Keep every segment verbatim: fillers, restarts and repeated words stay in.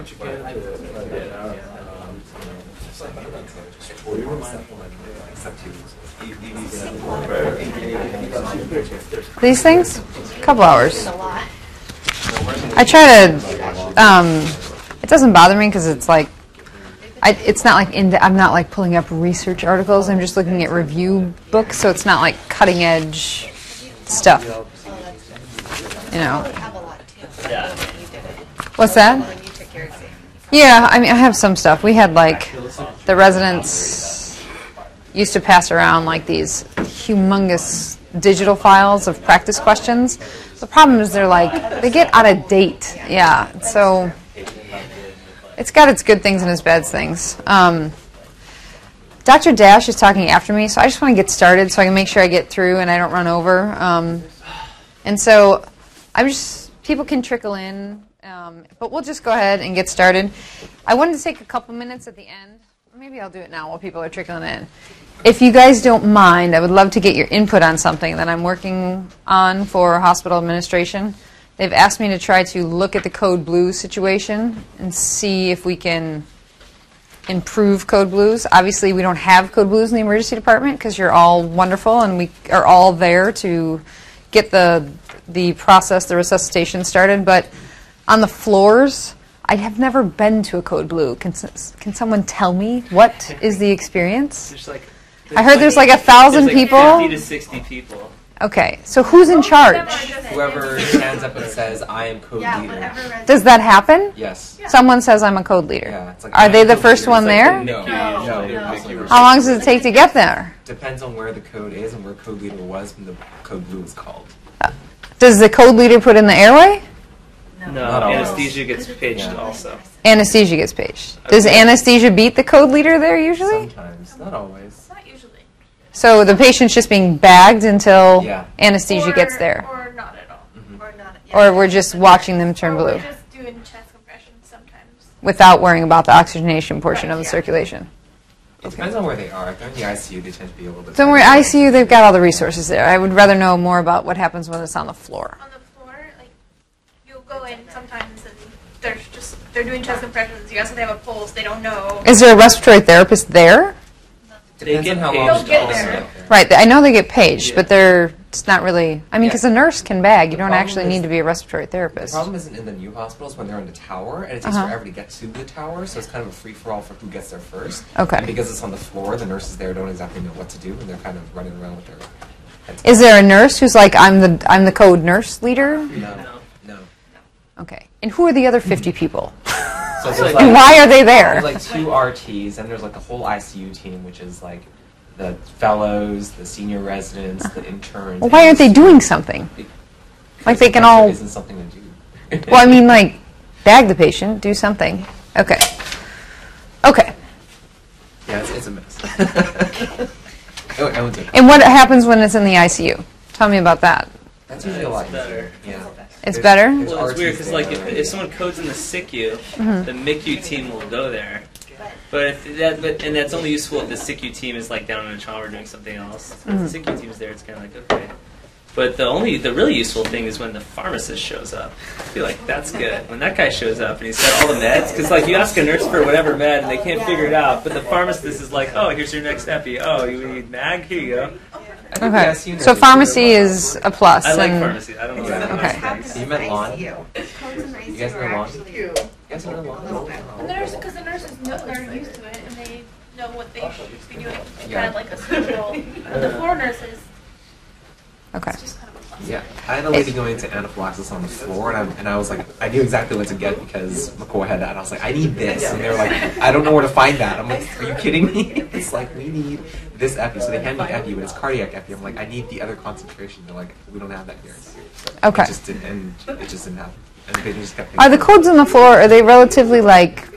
what you can. These things? A couple hours. I try to, um, it doesn't bother me because it's like, I, it's not like, in the, I'm not like pulling up research articles, I'm just looking at review books, so it's not like cutting edge stuff, you know. What's that? Yeah, I mean, I have some stuff. We had like, the residents used to pass around like these humongous digital files of practice questions. The problem is they're like, they get out of date, yeah, so it's got its good things and its bad things. Um, Doctor Dash is talking after me, so I just want to get started so I can make sure I get through and I don't run over. Um, and so I'm just, people can trickle in, um, but we'll just go ahead and get started. I wanted to take a couple minutes at the end. Maybe I'll do it now while people are trickling in. If you guys don't mind, I would love to get your input on something that I'm working on for hospital administration. They've asked me to try to look at the Code Blue situation and see if we can improve Code Blues. Obviously, we don't have Code Blues in the emergency department because you're all wonderful and we are all there to get the, the process, the resuscitation started. But on the floors, I have never been to a Code Blue. Can, can someone tell me what is the experience? There's like, there's I heard there's like a thousand like people. fifty to sixty people. Okay, so who's in charge? Whoever stands up and says, I am code yeah, leader. Does that happen? Yes. Yeah. Someone says, I'm a code leader. Yeah, it's like Are they the first leader. one like there? No. No. no. no. How long does it take to get there? Depends on where the code is and where code leader was when the code blue was called. Uh, does the code leader put in the airway? No. no. Anesthesia gets paged yeah. also. Anesthesia gets paged. Does okay. anesthesia beat the code leader there usually? Sometimes, not always. So the patient's just being bagged until yeah. anesthesia or, gets there. Or not at all. Mm-hmm. Or, not, yeah. or we're just watching them turn or blue. We're just doing chest compression sometimes. Without worrying about the oxygenation portion right, of the yeah. circulation. It okay. depends on where they are. If they're in the I C U, they tend to be a little bit... Somewhere in I C U, they've got all the resources there. I would rather know more about what happens when it's on the floor. On the floor, like, you'll go in sometimes and they're just, they're doing chest compressions. You also have a pulse, they don't know. Is there a respiratory therapist there? They get how long get there. Right, I know they get paged, yeah. but they're it's not really. I mean, because yeah. a nurse can bag. You the don't actually is, need to be a respiratory therapist. The problem isn't in the new hospitals when they're in the tower, and it takes uh-huh. forever to get to the tower, so it's kind of a free-for-all for who gets there first. Okay. And because it's on the floor, the nurses there don't exactly know what to do, and they're kind of running around with their heads. Is there a nurse who's like, I'm the I'm the code nurse leader? No. No. no. Okay. And who are the other fifty people? So like, and why are they there? There's like two R Ts, and there's like the whole I C U team, which is like the fellows, the senior residents, uh-huh. the interns. Well, why aren't they doing something? Like they can all... Isn't something to do. Well, I mean, like, bag the patient, do something. Okay. Okay. Yeah, it's, it's a mess. oh, no, it's okay. And what happens when it's in the I C U? Tell me about that. That's usually a lot better. Yeah. It's better? Well, it's weird because like, if, if someone codes in the S I C U, mm-hmm. the M I C U team will go there. But if that, but, and that's only useful if the S I C U team is like down in a trauma or doing something else. So mm-hmm. if the S I C U team's there, it's kind of like, okay. But the only, the really useful thing is when the pharmacist shows up. I feel like that's good. When that guy shows up and he's got all the meds, because like you ask a nurse for whatever med and they can't figure it out, but the pharmacist is like, oh, here's your next epi. Oh, you need mag? Here you go. Okay, so pharmacy is a plus. I like pharmacy. I don't know exactly. Okay. You meant lawn? You guys know lawn? You guys know lawn? Because the nurses know they're used to it and they know what they should be doing. It's kind of like a schedule. But the floor nurses, okay. it's just kind of a plus. Yeah, I had a lady going into anaphylaxis on the floor, and I, and I was like, I knew exactly what to get because McCoy had that. And I was like, I need this. And they were like, I don't know where to find that. I'm like, are you kidding me? It's like, we need this epi. So they hand me epi, but it's cardiac epi. I'm like, I need the other concentration. They're like, we don't have that here. So okay. It just didn't, and it just didn't happen. And they just kept are the codes on the floor, are they relatively like...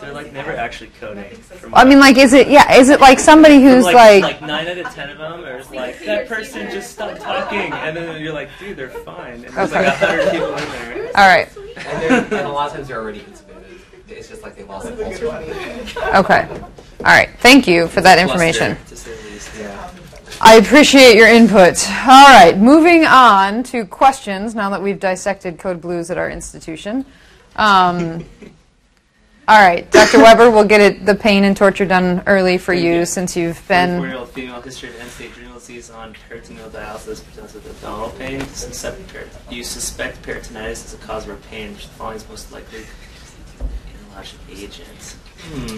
They're like never actually coding. I mean, like, is it, yeah, is it like somebody who's like, like... Like nine out of ten of them are like, that person just stopped talking. And then you're like, dude, they're fine. And there's okay. like a hundred people in there. All right. And, and a lot of times they're already intubated. It's just like they lost the pulse. Okay. All right. Thank you for that information. I appreciate your input. All right. Moving on to questions now that we've dissected Code Blues at our institution. Um... All right, Doctor Weber, we'll get it, the pain and torture done early for you, you since you've been... forty-year-old female, history of end-stage renal disease on peritoneal dialysis, presents with abdominal pain. You suspect peritonitis as a cause of her pain, which the following is most likely analogic agents. Hmm.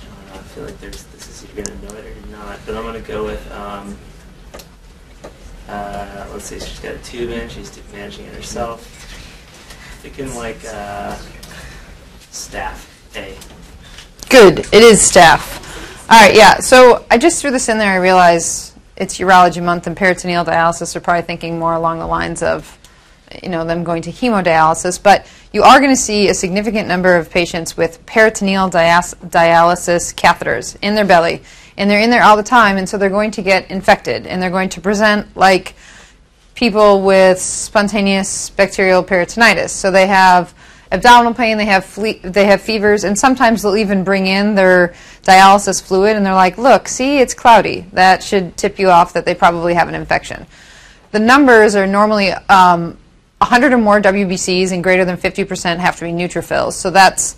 I don't know, I feel like there's, this is either going to know it or not, but I'm going to go with... Um, uh, let's see, she's got a tube in, she's managing it herself. Thinking like uh, staff A. Good, it is staff. All right, yeah. So I just threw this in there. I realize it's urology month, and peritoneal dialysis are probably thinking more along the lines of, you know, them going to hemodialysis. But you are going to see a significant number of patients with peritoneal dialysis catheters in their belly, and they're in there all the time, and so they're going to get infected, and they're going to present like people with spontaneous bacterial peritonitis. So they have abdominal pain, they have fle they have fevers, and sometimes they'll even bring in their dialysis fluid and they're like, look, see, it's cloudy. That should tip you off that they probably have an infection. The numbers are normally um, one hundred or more W B Cs, and greater than fifty percent have to be neutrophils. So that's,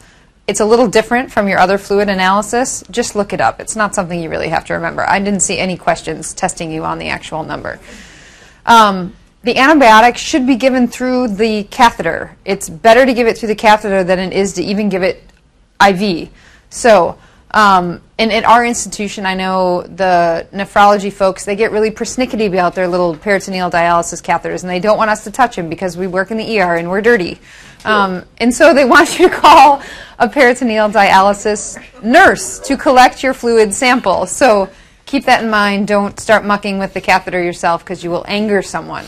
it's a little different from your other fluid analysis. Just look it up. It's not something you really have to remember. I didn't see any questions testing you on the actual number. Um, the antibiotic should be given through the catheter. It's better to give it through the catheter than it is to even give it I V. So, um, and at our institution, I know the nephrology folks, they get really persnickety about their little peritoneal dialysis catheters, and they don't want us to touch them because we work in the E R and we're dirty. Um, and so they want you to call a peritoneal dialysis nurse to collect your fluid sample. So keep that in mind. Don't start mucking with the catheter yourself because you will anger someone.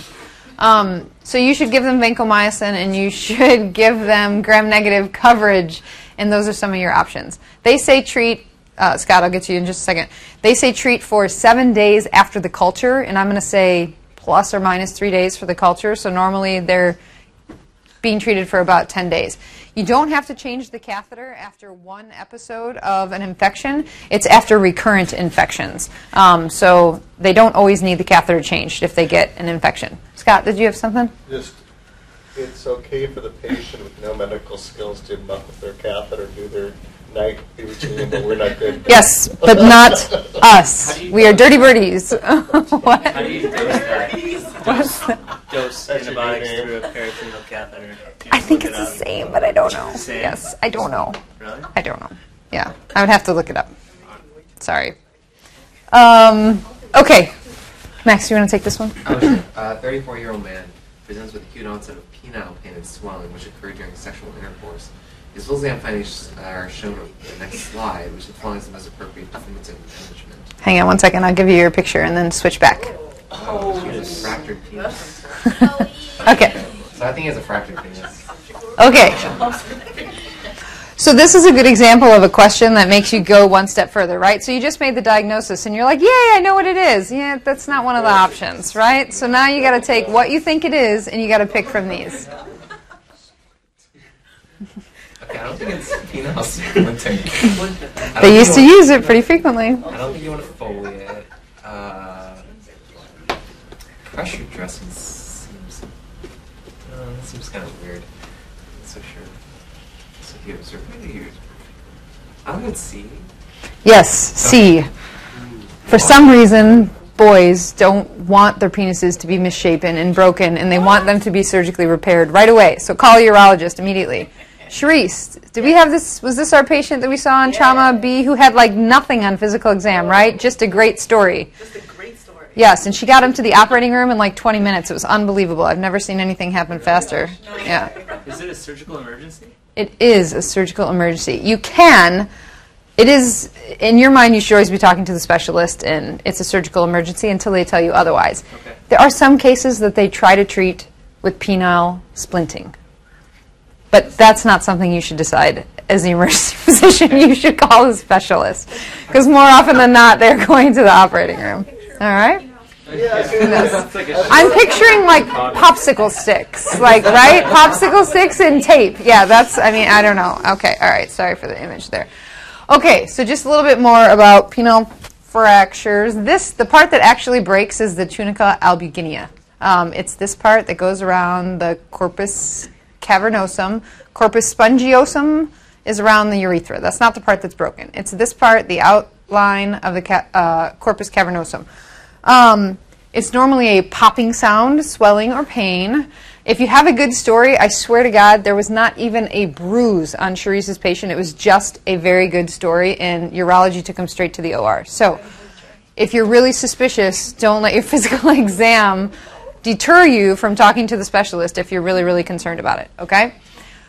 Um, so you should give them vancomycin, and you should give them gram-negative coverage, and those are some of your options. They say treat, uh, Scott, I'll get to you in just a second. They say treat for seven days after the culture, and I'm going to say plus or minus three days for the culture. So normally they're being treated for about ten days. You don't have to change the catheter after one episode of an infection. It's after recurrent infections. Um, so they don't always need the catheter changed if they get an infection. Scott, did you have something? Just, it's okay for the patient with no medical skills to muck with their catheter, do their night routine, but we're not good. Yes, but not us. We are dirty birdies. What? How do you do that? Dose, dose antibiotics through a peritoneal catheter. I think it's the same, but I don't know. Yes, I don't know. Really? I don't know. Yeah, I would have to look it up. Sorry. Um, okay. Max, you want to take this one? A thirty-four-year-old man presents with acute onset of penile pain and swelling, which occurred during sexual intercourse. His Wilsam findings are shown on the next slide, which is the most appropriate definitive management. Hang on one second. I'll give you your picture and then switch back. Oh, he has a fractured penis. Okay. So I think he has a fractured penis. Okay. So this is a good example of a question that makes you go one step further, right? So you just made the diagnosis, and you're like, yay, I know what it is. Yeah, that's not one of the options, right? So now you got to take what you think it is, and you got to pick from these. Okay, I don't think it's penile. They used to use it pretty frequently. I don't think you want to foliate. Uh, pressure dressing seems... Uh, that seems kind of weird. Not so sure. So here, so really here. I would C. Yes, C. Okay. For some reason, boys don't want their penises to be misshapen and broken, and they want them to be surgically repaired right away. So call a urologist immediately. Charisse, did we have this, was this our patient that we saw in yeah. Trauma B who had like nothing on physical exam, right? Just a great story. Just a great story. Yes, and she got him to the operating room in like twenty minutes. It was unbelievable. I've never seen anything happen faster. Yeah. Is it a surgical emergency? It is a surgical emergency. You can, it is, in your mind you should always be talking to the specialist and it's a surgical emergency until they tell you otherwise. Okay. There are some cases that they try to treat with penile splinting. But that's not something you should decide as the emergency physician. You should call a specialist, because more often than not, they're going to the operating room. All right? I'm picturing like popsicle sticks, like, right? Popsicle sticks and tape. Yeah, that's, I mean, I don't know. Okay, all right, sorry for the image there. Okay, so just a little bit more about penile fractures. This, the part that actually breaks is the tunica albuginea. Um, it's this part that goes around the corpus cavernosum. Corpus spongiosum is around the urethra. That's not the part that's broken. It's this part, the outline of the ca uh, corpus cavernosum. Um, it's normally a popping sound, swelling, or pain. If you have a good story, I swear to God, there was not even a bruise on Charisse's patient. It was just a very good story, and urology took him straight to the O R. So if you're really suspicious, don't let your physical exam deter you from talking to the specialist if you're really, really concerned about it, okay?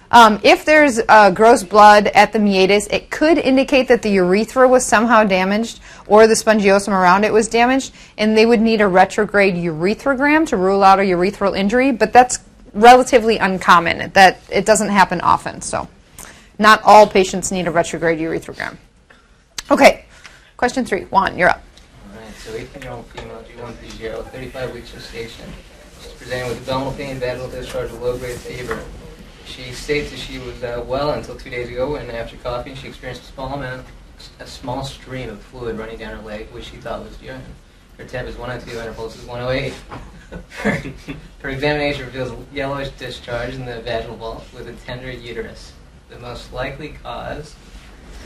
Um, if there's uh, gross blood at the meatus, it could indicate that the urethra was somehow damaged or the spongiosum around it was damaged, and they would need a retrograde urethrogram to rule out a urethral injury, but that's relatively uncommon. That it doesn't happen often, so not all patients need a retrograde urethrogram. Okay, question three. Juan, you're up. All right, so eighteen-year-old female, G one three zero, thirty-five weeks of gestation. She's presenting with abdominal pain, vaginal discharge, low-grade fever. She states that she was uh, well until two days ago, and after coughing, she experienced a small amount, a small stream of fluid running down her leg, which she thought was urine. Her temp is one oh two, and her pulse is one oh eight. her, her examination reveals yellowish discharge in the vaginal bulb with a tender uterus. The most likely cause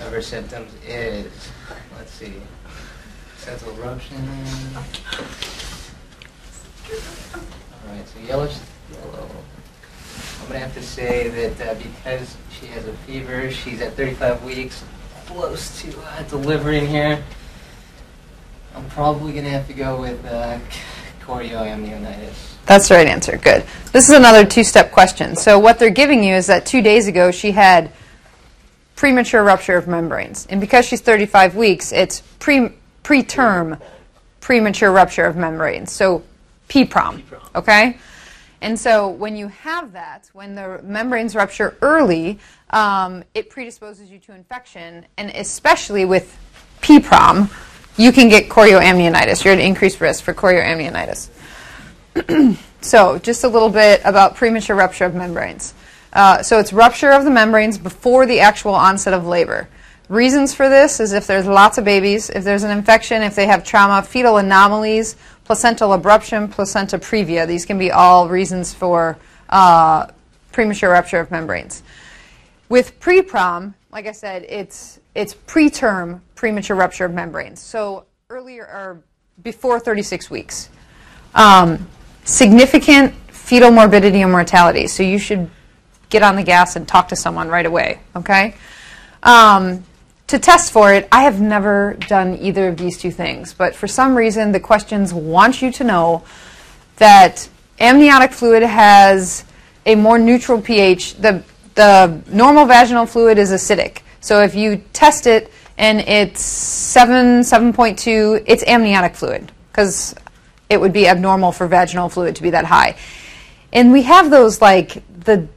of her symptoms is, let's see, sexual eruption. All right, so yellowish, yellow. I'm going to have to say that uh, because she has a fever, she's at thirty-five weeks, close to uh, delivering here. I'm probably going to have to go with uh, chorioamnionitis. That's the right answer. Good. This is another two-step question. So what they're giving you is that two days ago she had premature rupture of membranes. And because she's thirty-five weeks, it's pre preterm premature rupture of membranes. So PPROM. Okay? And so when you have that, when the membranes rupture early, um, it predisposes you to infection. And especially with PPROM, you can get chorioamnionitis. You're at increased risk for chorioamnionitis. So just a little bit about premature rupture of membranes. Uh, so it's rupture of the membranes before the actual onset of labor. Reasons for this is if there's lots of babies, if there's an infection, if they have trauma, fetal anomalies, placental abruption, placenta previa. These can be all reasons for uh, premature rupture of membranes. With PPROM, like I said, it's it's preterm premature rupture of membranes. So earlier or before thirty-six weeks. Um, significant fetal morbidity and mortality. So you should get on the gas and talk to someone right away. Okay. Um, To test for it, I have never done either of these two things, but for some reason the questions want you to know that amniotic fluid has a more neutral pH. The, the normal vaginal fluid is acidic. So if you test it and it's seven, seven point two, it's amniotic fluid because it would be abnormal for vaginal fluid to be that high. And we have those like, the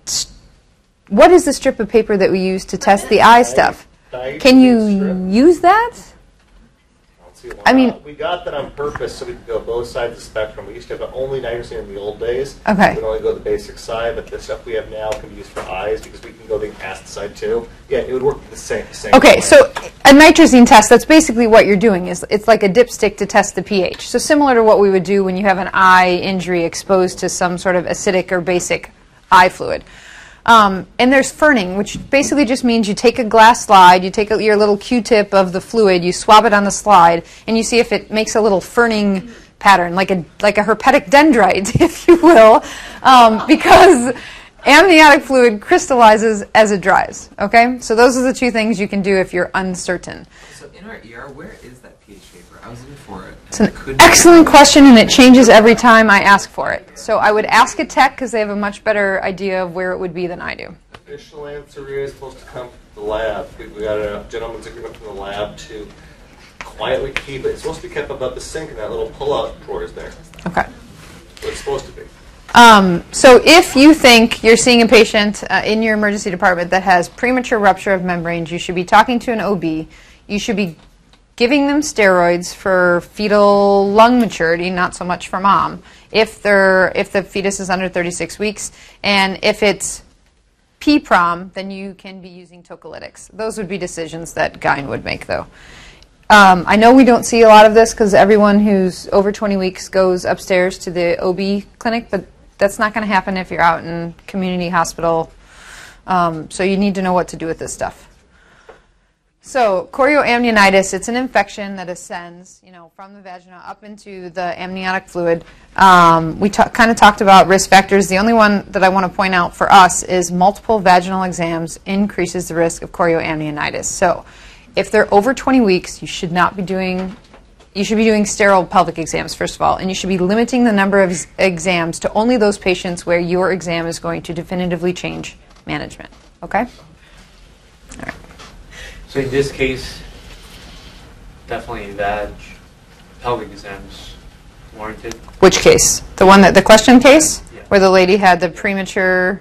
what is the strip of paper that we use to test the eye stuff? Can you use that? I mean, we got that on purpose so we could go both sides of the spectrum. We used to have only nitrogen in the old days. Okay. We would only go the basic side, but the stuff we have now can be used for eyes because we can go the acid side too. Yeah, it would work the same. same okay, way. So a nitrosine test, that's basically what you're doing. Is it's like a dipstick to test the pH. So similar to what we would do when you have an eye injury exposed to some sort of acidic or basic eye fluid. Um, and there's ferning, which basically just means you take a glass slide, you take a, your little Q-tip of the fluid, you swab it on the slide, and you see if it makes a little ferning pattern, like a, like a herpetic dendrite, if you will, um, because amniotic fluid crystallizes as it dries, okay? So those are the two things you can do if you're uncertain. So in our E R, where is that pH paper? I was looking for it. It's an excellent question, and it changes every time I ask for it. So I would ask a tech because they have a much better idea of where it would be than I do. The official answer is supposed to come from the lab. We got a gentleman's agreement from the lab to quietly keep it. It's supposed to be kept above the sink in that little pull-out drawer is there. Okay. So it's supposed to be. Um, so if you think you're seeing a patient uh, in your emergency department that has premature rupture of membranes, you should be talking to an O B. You should be giving them steroids for fetal lung maturity, not so much for mom, if they're if the fetus is under thirty-six weeks. And if it's PPROM, then you can be using tocolytics. Those would be decisions that Gyn would make, though. Um, I know we don't see a lot of this because everyone who's over twenty weeks goes upstairs to the O B clinic, but That's not going to happen if you're out in community hospital. Um, so you need to know what to do with this stuff. So chorioamnionitis, it's an infection that ascends, you know, from the vagina up into the amniotic fluid. Um, we kind of talked about risk factors. The only one that I want to point out for us is multiple vaginal exams increases the risk of chorioamnionitis. So if they're over twenty weeks, you should not be doing, you should be doing sterile pelvic exams, first of all, and you should be limiting the number of ex exams to only those patients where your exam is going to definitively change management, okay? All right. So in this case, definitely that pelvic exams warranted. Which case? The one that the question case, yeah. Where the lady had the premature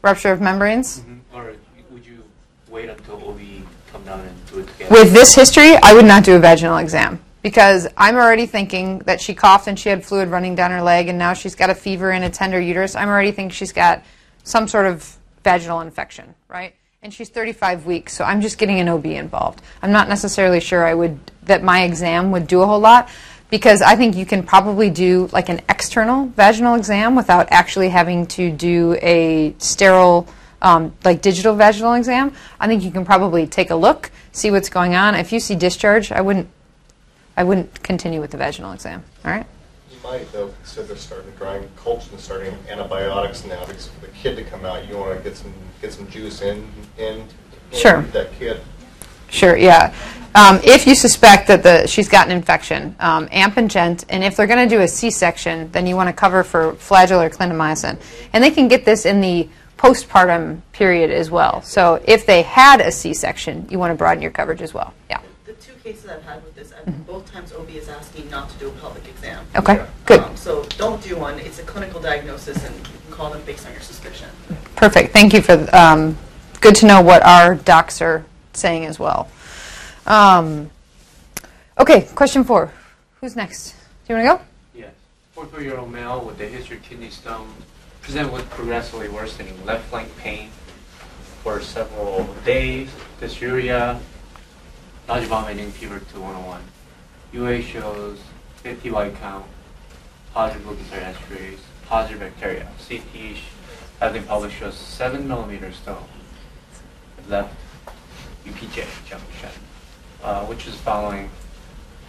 rupture of membranes. Mm-hmm. Or would you wait until O B come down and do it together? With this history, I would not do a vaginal exam because I'm already thinking that she coughed and she had fluid running down her leg, and now she's got a fever and a tender uterus. I'm already thinking she's got some sort of vaginal infection, right? And she's thirty-five weeks, so I'm just getting an O B involved. I'm not necessarily sure I would that my exam would do a whole lot, because I think you can probably do like an external vaginal exam without actually having to do a sterile, um, like digital vaginal exam. I think you can probably take a look, see what's going on. If you see discharge, I wouldn't, I wouldn't continue with the vaginal exam. All right. You might though consider starting drying culture and starting antibiotics now, because for the kid to come out, you want to get some get some juice in in, in sure. that kid. Sure, yeah. Um, if you suspect that the she's got an infection, um, A M P and Gent, and if they're going to do a C-section, then you want to cover for flagyl or clindamycin, and they can get this in the postpartum period as well. So if they had a C-section, you want to broaden your coverage as well. Yeah. Cases I've had with this, I've, both times O B is asking not to do a pelvic exam. Okay, yeah. Good. Um, so don't do one. It's a clinical diagnosis, and you can call them based on your suspicion. Perfect. Thank you for, um, good to know what our docs are saying as well. Um, okay, question four. Who's next? Do you want to go? Yes. forty-four-year-old male with a history of kidney stone, presented with progressively worsening left flank pain for several days, dysuria, nausea, vomiting, fever to one oh one. U A shows fifty white count, positive glucoceral esterase, positive bacteria. C T has been published shows seven millimeter stone left U P J junction, uh, which is following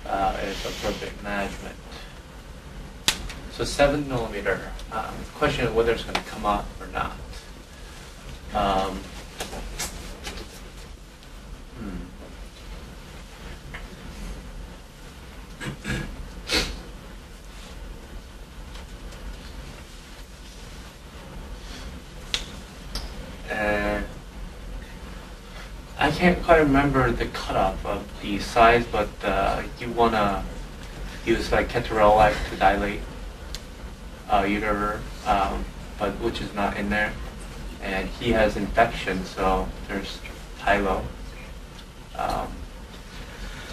uh, its appropriate management. So seven millimeter. Um, the question is whether it's going to come up or not. Um, hmm. Uh, I can't quite remember the cutoff of the size, but uh, you want to use like ketorolac to dilate uh, uterus, um, but which is not in there. And he has infection, so there's pylo. Um,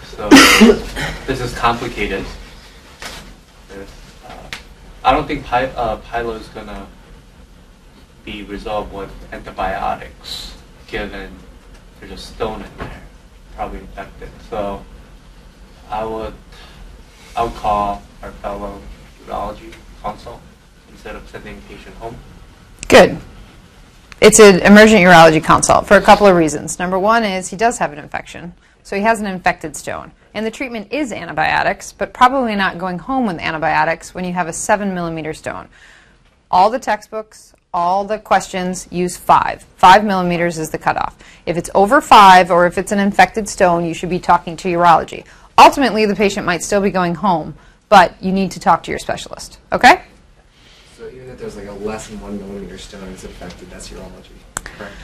So this is complicated. Uh, I don't think py uh, pylo is going to be resolved with antibiotics, given there's a stone in there, probably infected. So I would, I would call our fellow urology consult instead of sending the patient home. Good. It's an emergent urology consult for a couple of reasons. Number one is he does have an infection. So he has an infected stone. And the treatment is antibiotics, but probably not going home with antibiotics when you have a seven millimeter stone. All the textbooks, all the questions use five. Five millimeters is the cutoff. If it's over five or if it's an infected stone, you should be talking to urology. Ultimately, the patient might still be going home, but you need to talk to your specialist, okay? So even if there's like a less than one millimeter stone that's infected, that's urology, correct?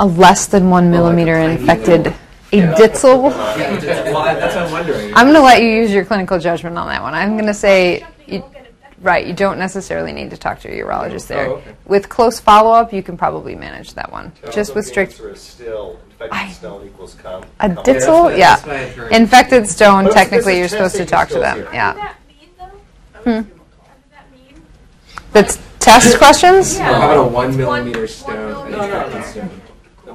A less than one millimeter well, like infected. A yeah. Ditzel? Yeah, that's what I'm wondering. I'm going to let you use your clinical judgment on that one. I'm going to say, you, right, you don't necessarily need to talk to a urologist there. Oh, okay. With close follow-up, you can probably manage that one. So just with strict... Is still, I, stone equals com, a com. Ditzel? Yeah. That's yeah. Infected stone, but technically, you're supposed to talk to them. Here. Yeah. What does that mean, though? Hmm. What does that mean? The test questions? Yeah. How about a one millimeter stone? No, no, no.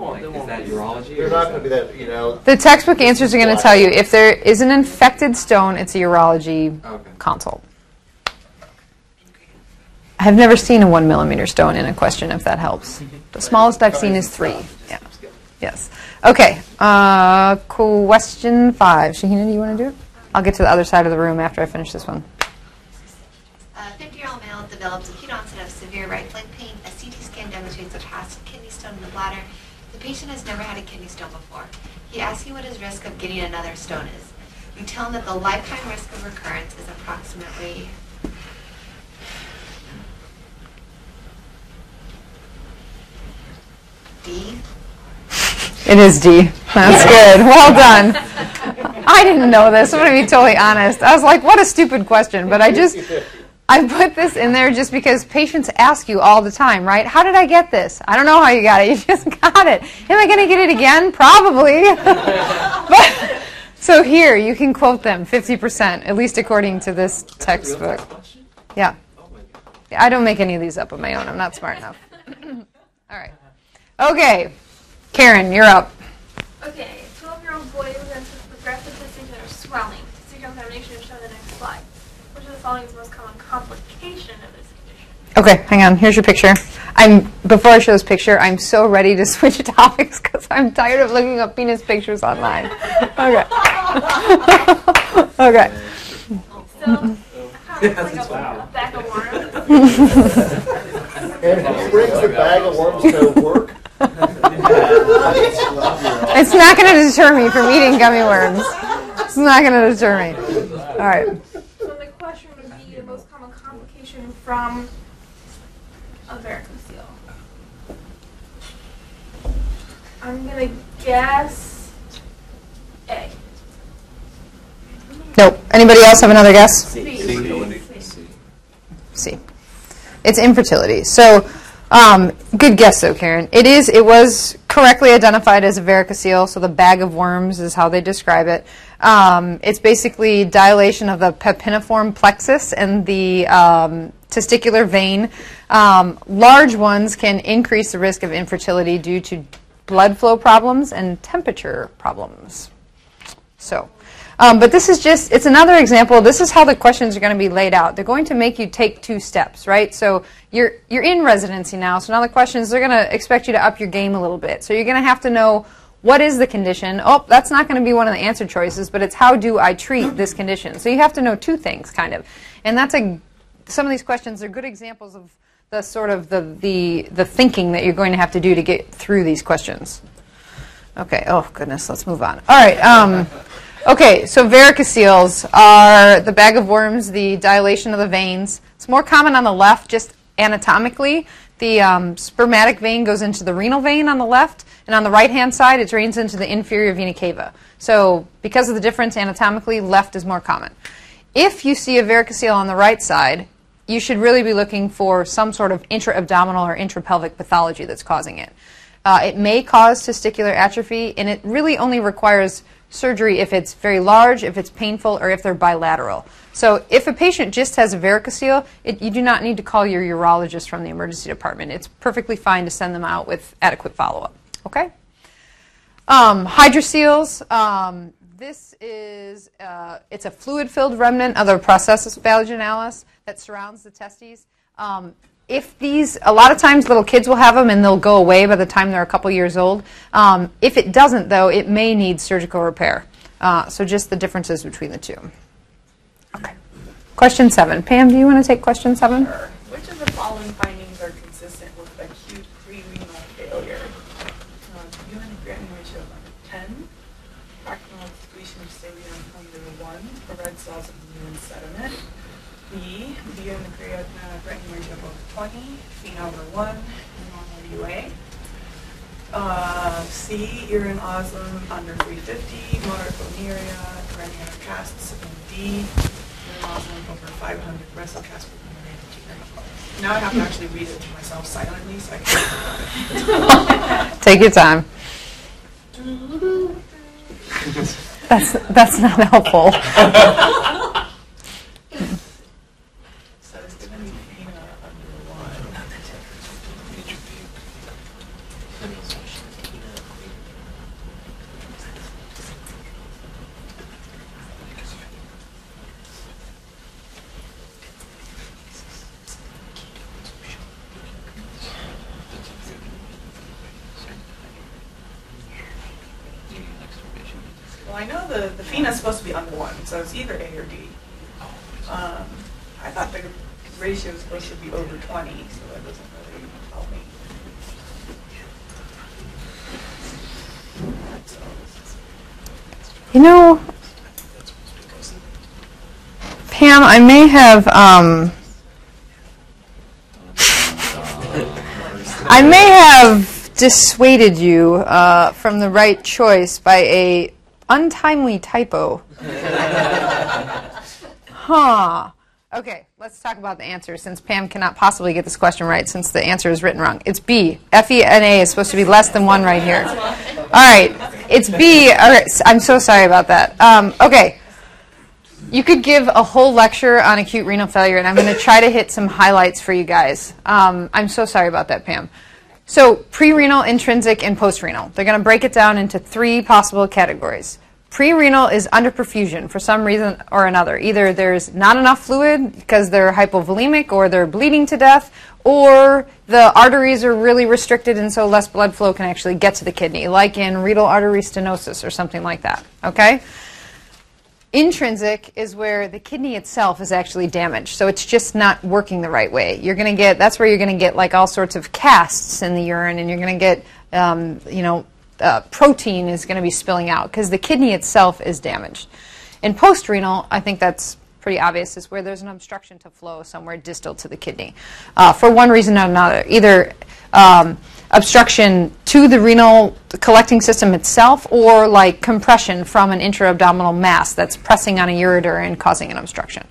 Like, is that urology? They're not going to be that, you know. The textbook answers are going to tell you if there is an infected stone, it's a urology okay. consult. I've never seen a one millimeter stone in a question, if that helps. The smallest I've seen is three. Yeah. Yes. Okay. Uh, question five. Shahina, do you want to do it? I'll get to the other side of the room after I finish this one. A fifty-year-old male develops acute onset of severe right leg pain. A C T scan demonstrates a toxic kidney stone in the bladder. The patient has never had a kidney stone before. He asks you what his risk of getting another stone is. You tell him that the lifetime risk of recurrence is approximately D. It is D. That's good. Well done. I didn't know this. I'm going to be totally honest. I was like, what a stupid question. But I just, I put this in there just because patients ask you all the time, right? How did I get this? I don't know how you got it. You just got it. Am I going to get it again? Probably. But, so here, you can quote them fifty percent, at least according to this textbook. Yeah. I don't make any of these up on my own. I'm not smart enough. All right. Okay. Karen, you're up. Okay, a twelve-year-old boy presents with progressive testicular swelling. Testicular contamination is shown in the next slide. Which of the following is the most common complication of this condition? Okay, hang on. Here's your picture. I'm before I show this picture, I'm so ready to switch topics because I'm tired of looking up penis pictures online. Okay. Okay. So, kind of like a, a bag of worms. And who brings the bag of worms to work? It's not going to deter me from eating gummy worms. It's not going to deter me. All right. So the question would be the most common complication from a varicose seal. I'm going to guess A. Nope. Anybody else have another guess? C. C. C. It's infertility. So. Um, good guess, though, Karen. It is. It was correctly identified as a varicocele, so the bag of worms is how they describe it. Um, it's basically dilation of the papiniform plexus and the um, testicular vein. Um, large ones can increase the risk of infertility due to blood flow problems and temperature problems. So, um, but this is just, it's another example. This is how the questions are going to be laid out. They're going to make you take two steps, right? So you're, you're in residency now, so now the questions, they're going to expect you to up your game a little bit. So you're going to have to know, what is the condition? Oh, that's not going to be one of the answer choices, but it's how do I treat this condition? So you have to know two things, kind of. And that's a, some of these questions are good examples of the sort of the, the, the thinking that you're going to have to do to get through these questions. Okay, oh goodness, let's move on. All right, um, okay, so varicoceles are the bag of worms, the dilation of the veins. It's more common on the left, just anatomically. The um, spermatic vein goes into the renal vein on the left, and on the right-hand side, it drains into the inferior vena cava. So because of the difference anatomically, left is more common. If you see a varicocele on the right side, you should really be looking for some sort of intra-abdominal or intrapelvic pathology that's causing it. Uh, it may cause testicular atrophy, and it really only requires surgery if it's very large, if it's painful, or if they're bilateral. So if a patient just has a varicocele, it, you do not need to call your urologist from the emergency department. It's perfectly fine to send them out with adequate follow-up. Okay? Um, hydroceles, um, this is uh, it's a fluid-filled remnant of the processus vaginalis that surrounds the testes. Um, If these, a lot of times little kids will have them and they'll go away by the time they're a couple years old. Um, if it doesn't, though, it may need surgical repair. Uh, so just the differences between the two. Okay. Question seven. Pam, do you want to take question seven? Sure. Which of the following findings are consistent with acute pre-renal failure? Um, urine creatinine ratio of ten, proximal excretion of stadium from the one, the red cells of the urine sediment. B, urine creatinine ratio of twenty, phenol over one, and normal U A. Uh, C, urine osmol under three fifty, moderate gonorrhea, granulary casts, and D, urine osmol over five hundred, breast casts with gonorrhea. Now I have to actually read it to myself silently, so I can take your time. that's, that's not helpful. Well, I know the, the FINA is supposed to be under one, so it's either A or D. Um, I thought the ratio was supposed to be over twenty, so that doesn't really help me. You know, Pam, I may have, um, I may have dissuaded you uh, from the right choice by a untimely typo. Huh. Okay, let's talk about the answer, since Pam cannot possibly get this question right since the answer is written wrong. It's B. F E N A is supposed to be less than one right here. All right, it's B. All right, I'm so sorry about that. Um, okay, you could give a whole lecture on acute renal failure, and I'm going to try to hit some highlights for you guys. Um, I'm so sorry about that, Pam. So pre-renal, intrinsic, and post-renal. They're going to break it down into three possible categories. Pre-renal is under perfusion for some reason or another. Either there's not enough fluid because they're hypovolemic or they're bleeding to death, or the arteries are really restricted and so less blood flow can actually get to the kidney, like in renal artery stenosis or something like that. Okay? Intrinsic is where the kidney itself is actually damaged, so it's just not working the right way. You're going to get, that's where you're going to get like all sorts of casts in the urine, and you're going to get, um, you know, Uh, protein is going to be spilling out because the kidney itself is damaged. In post-renal, I think that's pretty obvious, is where there's an obstruction to flow somewhere distal to the kidney uh, for one reason or another. Either um, obstruction to the renal collecting system itself, or like compression from an intra-abdominal mass that's pressing on a ureter and causing an obstruction.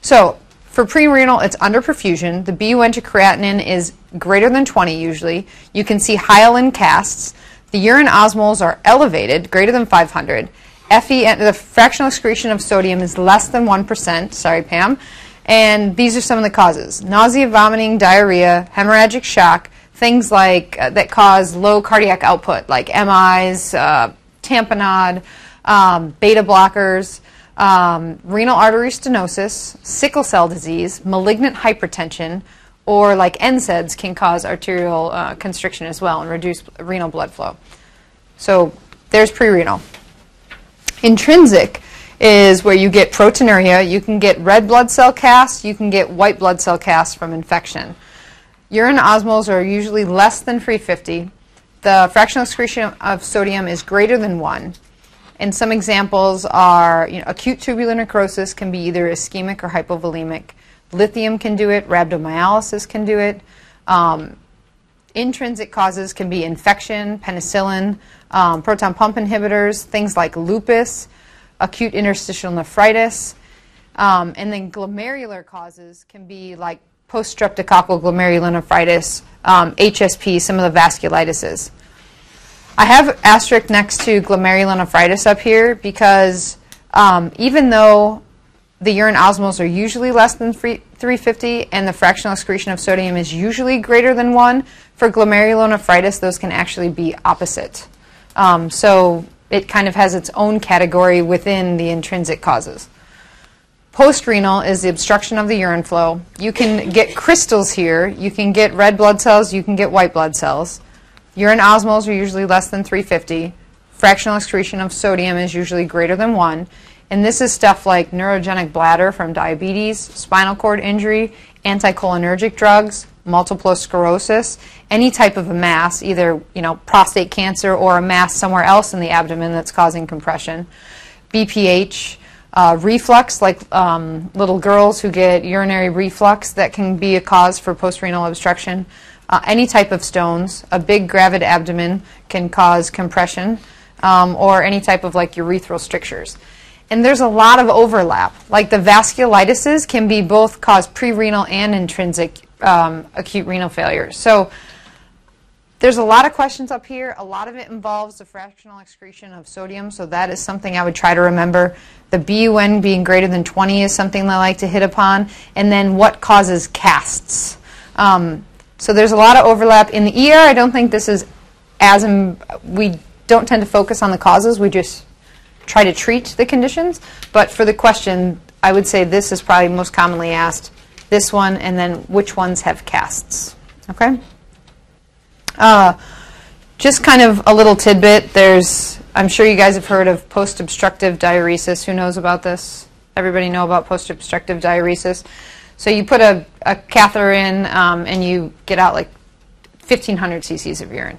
So for pre-renal, it's under perfusion. The B U N to creatinine is greater than twenty usually. You can see hyaline casts. The urine osmoles are elevated, greater than five hundred. F E N, the fractional excretion of sodium is less than one percent. Sorry, Pam. And these are some of the causes. Nausea, vomiting, diarrhea, hemorrhagic shock, things like uh, that cause low cardiac output, like M Is, uh, tamponade, um, beta blockers, um, renal artery stenosis, sickle cell disease, malignant hypertension, or like N SAIDs can cause arterial uh, constriction as well and reduce renal blood flow. So there's pre-renal. Intrinsic is where you get proteinuria. You can get red blood cell casts. You can get white blood cell casts from infection. Urine osmoles are usually less than three fifty. The fractional excretion of sodium is greater than one. And some examples are, you know, acute tubular necrosis can be either ischemic or hypovolemic. Lithium can do it. Rhabdomyolysis can do it. Um, intrinsic causes can be infection, penicillin, um, proton pump inhibitors, things like lupus, acute interstitial nephritis. Um, and then glomerular causes can be like post-streptococcal glomerulonephritis, um, H S P, some of the vasculitises. I have asterisk next to glomerulonephritis up here because um, even though the urine osmoles are usually less than three fifty, and the fractional excretion of sodium is usually greater than one. For glomerulonephritis, those can actually be opposite. Um, so it kind of has its own category within the intrinsic causes. Postrenal is the obstruction of the urine flow. You can get crystals here. You can get red blood cells. You can get white blood cells. Urine osmoles are usually less than three fifty. Fractional excretion of sodium is usually greater than one. And this is stuff like neurogenic bladder from diabetes, spinal cord injury, anticholinergic drugs, multiple sclerosis, any type of a mass, either, you know, prostate cancer or a mass somewhere else in the abdomen that's causing compression, B P H, uh, reflux, like um, little girls who get urinary reflux, that can be a cause for postrenal obstruction, uh, any type of stones, a big gravid abdomen can cause compression, um, or any type of like urethral strictures. And there's a lot of overlap. Like the vasculitises can be both cause pre-renal and intrinsic um, acute renal failure. So there's a lot of questions up here. A lot of it involves the fractional excretion of sodium, so that is something I would try to remember. The B U N being greater than twenty is something I like to hit upon. And then what causes casts. Um, so there's a lot of overlap. In the E R, I don't think this is as, in, we don't tend to focus on the causes. We just try to treat the conditions, but for the question, I would say this is probably most commonly asked, this one, and then which ones have casts, okay? Uh, Just kind of a little tidbit. There's, I'm sure you guys have heard of post-obstructive diuresis. Who knows about this? Everybody know about post-obstructive diuresis? So you put a, a catheter in um, and you get out like fifteen hundred c c's of urine.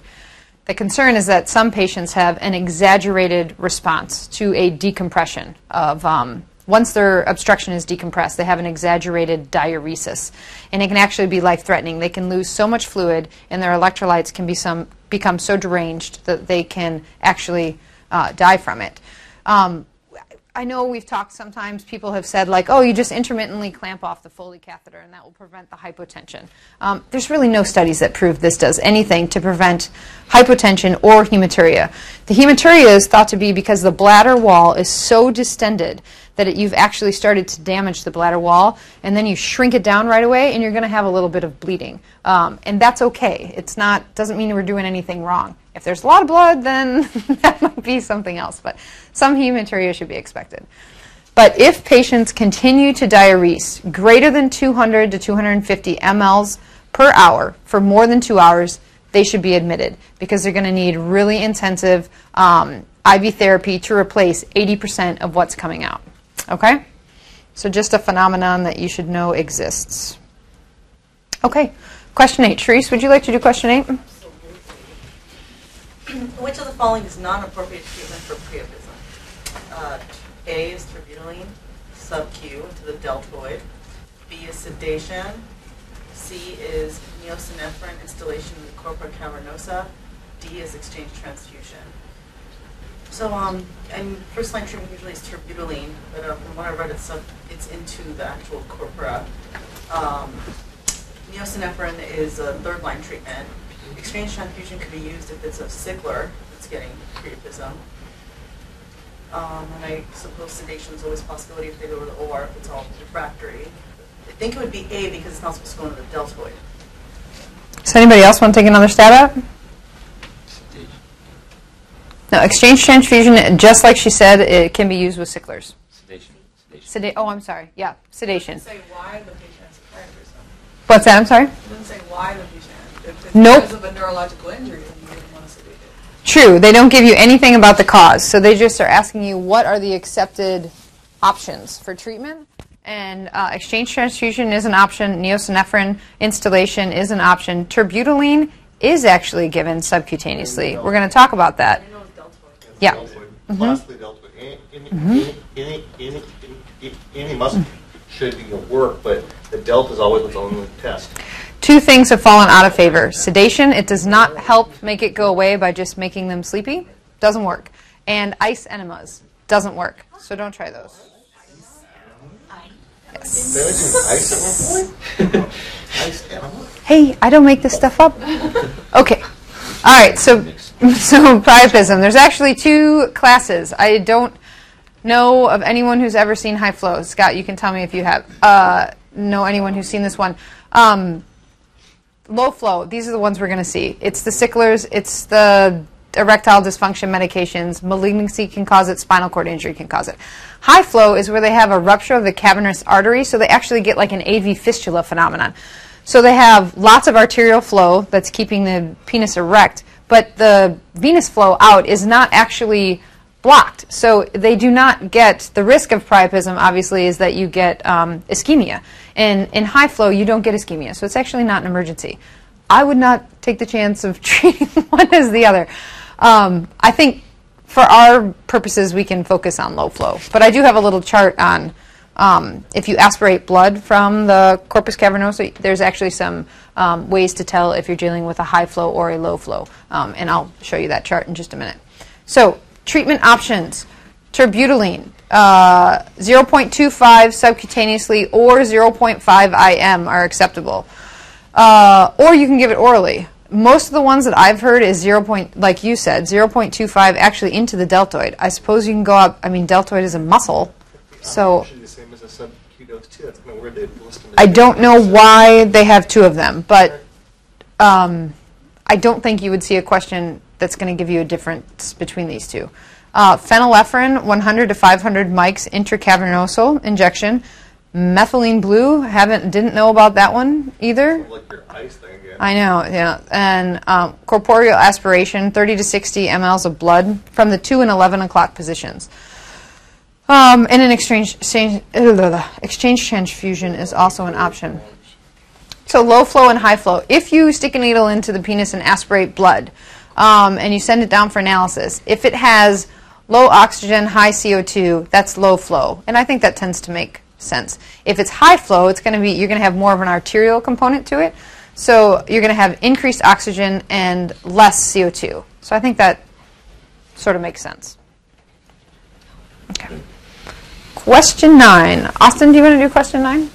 The concern is that some patients have an exaggerated response to a decompression of, um, once their obstruction is decompressed, they have an exaggerated diuresis. And it can actually be life-threatening. They can lose so much fluid and their electrolytes can be some, become so deranged that they can actually uh, die from it. Um, I know we've talked sometimes, people have said like, oh, you just intermittently clamp off the Foley catheter and that will prevent the hypotension. Um, there's really no studies that prove this does anything to prevent hypotension or hematuria. The hematuria is thought to be because the bladder wall is so distended that it, you've actually started to damage the bladder wall, and then you shrink it down right away and you're going to have a little bit of bleeding. Um, and that's okay. It's not, doesn't mean we're doing anything wrong. If there's a lot of blood, then that might be something else, but some hematuria should be expected. But if patients continue to diurese greater than two hundred to two hundred fifty milliliters per hour for more than two hours, they should be admitted because they're going to need really intensive um, I V therapy to replace eighty percent of what's coming out. Okay? So just a phenomenon that you should know exists. Okay. Question eight. Charisse, would you like to do question eight? Which of the following is non-appropriate treatment for priapism? Uh, A is terbutaline, sub-Q to the deltoid. B is sedation. C is neosinephrine instillation in the corpora cavernosa. D is exchange transfusion. So, um, and first-line treatment usually is terbutaline, but uh, from what I read, it's sub, it's into the actual corpora. Um, neosinephrine is a third-line treatment. Exchange transfusion could be used if it's a sickler that's getting priapism. Um, and I suppose sedation is always a possibility if they go to the O R, if it's all refractory. I think it would be A because it's not supposed to go into the deltoid. Does anybody else want to take another stab at? No, exchange transfusion, just like she said, it can be used with sicklers. Sedation. Sedation. Seda- oh, I'm sorry. Yeah, sedation. It doesn't say why the patient has priapism. What's that? I'm sorry? It doesn't say why the patient. If nope. Because of a neurological injury, then you wouldn't want to sedate it. True. They don't give you anything about the cause. So they just are asking you what are the accepted options for treatment. And uh, exchange transfusion is an option. Neosinephrine instillation is an option. Terbutaline is actually given subcutaneously. We're going to talk about that. You know it's deltoid. Yeah. Deltoid. Mm-hmm. Lastly, deltoid. Any, mm-hmm. any, any, any, any muscle mm-hmm. should be your work, but the delta is always its own test. Two things have fallen out of favor. Sedation, it does not help make it go away by just making them sleepy. Doesn't work. And ice enemas, doesn't work. So don't try those. Yes. Hey, I don't make this stuff up. Okay. All right, so, so priapism. There's actually two classes. I don't know of anyone who's ever seen high flow. Scott, you can tell me if you have. Uh, know anyone who's seen this one. Um, Low flow, these are the ones we're going to see. It's the sicklers, it's the erectile dysfunction medications. Malignancy can cause it, spinal cord injury can cause it. High flow is where they have a rupture of the cavernous artery, so they actually get like an A V fistula phenomenon. So they have lots of arterial flow that's keeping the penis erect, but the venous flow out is not actually blocked. So they do not get, the risk of priapism obviously is that you get um, ischemia. And in high flow, you don't get ischemia, so it's actually not an emergency. I would not take the chance of treating one as the other. Um, I think for our purposes, we can focus on low flow. But I do have a little chart on um, if you aspirate blood from the corpus cavernosum, there's actually some um, ways to tell if you're dealing with a high flow or a low flow. Um, and I'll show you that chart in just a minute. So, treatment options, terbutaline, uh, zero point two five subcutaneously or zero point five I M are acceptable. Uh, or you can give it orally. Most of the ones that I've heard is zero point, like you said, zero point two five actually into the deltoid. I suppose you can go up, I mean, deltoid is a muscle, so. I don't know why they have two of them, but um, I don't think you would see a question that's going to give you a difference between these two. Uh, phenylephrine, one hundred to five hundred mics intracavernosal injection. Methylene blue, haven't didn't know about that one either. Like your ice thing again. I know, yeah. And um, corporeal aspiration, thirty to sixty milliliters of blood from the two and eleven o'clock positions. Um, and an exchange exchange, exchange transfusion is also an option. So low flow and high flow. If you stick a needle into the penis and aspirate blood, um, and you send it down for analysis, if it has low oxygen, high C O two, that's low flow, and I think that tends to make sense. If it's high flow, it's going to be you're going to have more of an arterial component to it, so you're going to have increased oxygen and less C O two. So I think that sort of makes sense. Okay. Question nine. Austin, do you want to do question nine?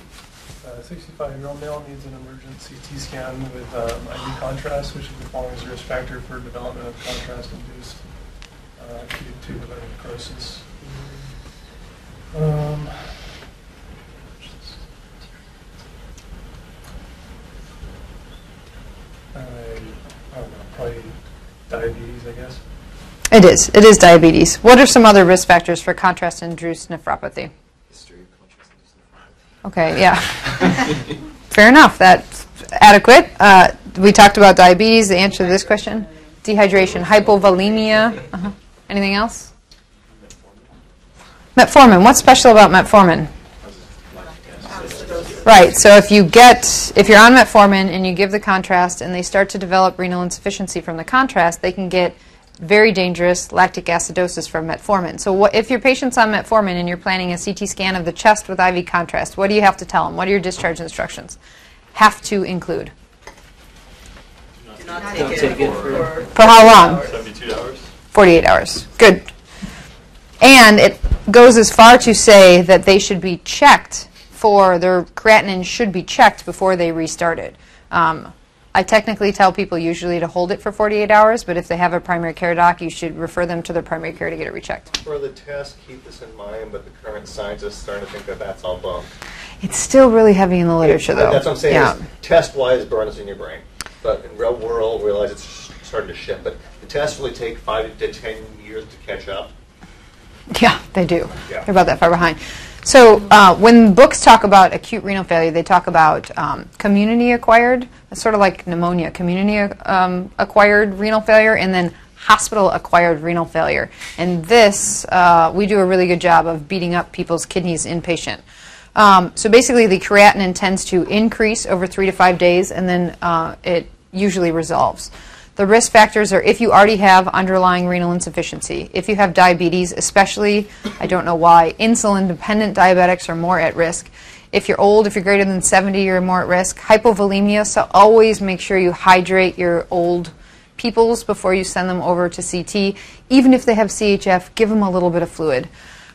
Uh, sixty-five-year-old male needs an emergency T scan with um, I V contrast, which is the following as a risk factor for development of contrast-induced uh, tube-tubular necrosis. Um, I, I don't know, probably diabetes, I guess. It is. It is diabetes. What are some other risk factors for contrast-induced nephropathy? History of contrast-induced nephropathy. Okay, yeah. Fair enough. That's adequate. Uh, we talked about diabetes. The answer to this question? Dehydration, hypovolemia. Uh-huh. Anything else? Metformin. What's special about metformin? Right, so if you get, if you're on metformin and you give the contrast and they start to develop renal insufficiency from the contrast, they can get very dangerous lactic acidosis from metformin. So what, if your patient's on metformin and you're planning a C T scan of the chest with I V contrast, what do you have to tell them? What are your discharge instructions? Have to include. Do not take, not take it, it for, for, for how long? seventy-two hours. forty-eight hours. Good. And it goes as far to say that they should be checked for their creatinine should be checked before they restart it. Um, I technically tell people usually to hold it for forty-eight hours, but if they have a primary care doc, you should refer them to their primary care to get it rechecked. For the test, keep this in mind, but the current scientists are starting to think that that's all bunk. It's still really heavy in the literature, though. That's what I'm saying. Yeah. Test-wise, burns in your brain. But in real world, realize it's starting to shift. But the tests really take five to ten years to catch up. Yeah, they do. Yeah. They're about that far behind. So uh, when books talk about acute renal failure, they talk about um, community-acquired, sort of like pneumonia, community-acquired um, renal failure, and then hospital-acquired renal failure. And this, uh, we do a really good job of beating up people's kidneys inpatient. Um, so basically, the creatinine tends to increase over three to five days, and then uh, it usually resolves. The risk factors are if you already have underlying renal insufficiency, if you have diabetes, especially, I don't know why, insulin-dependent diabetics are more at risk. If you're old, if you're greater than seventy, you're more at risk. Hypovolemia, so always make sure you hydrate your old peoples before you send them over to C T. Even if they have C H F, give them a little bit of fluid,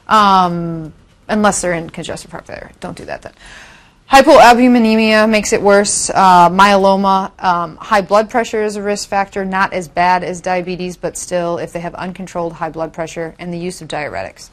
um, unless they're in congestive heart failure. Don't do that then. Hypoalbuminemia makes it worse. Uh, myeloma, um, high blood pressure is a risk factor, not as bad as diabetes, but still if they have uncontrolled high blood pressure, and the use of diuretics.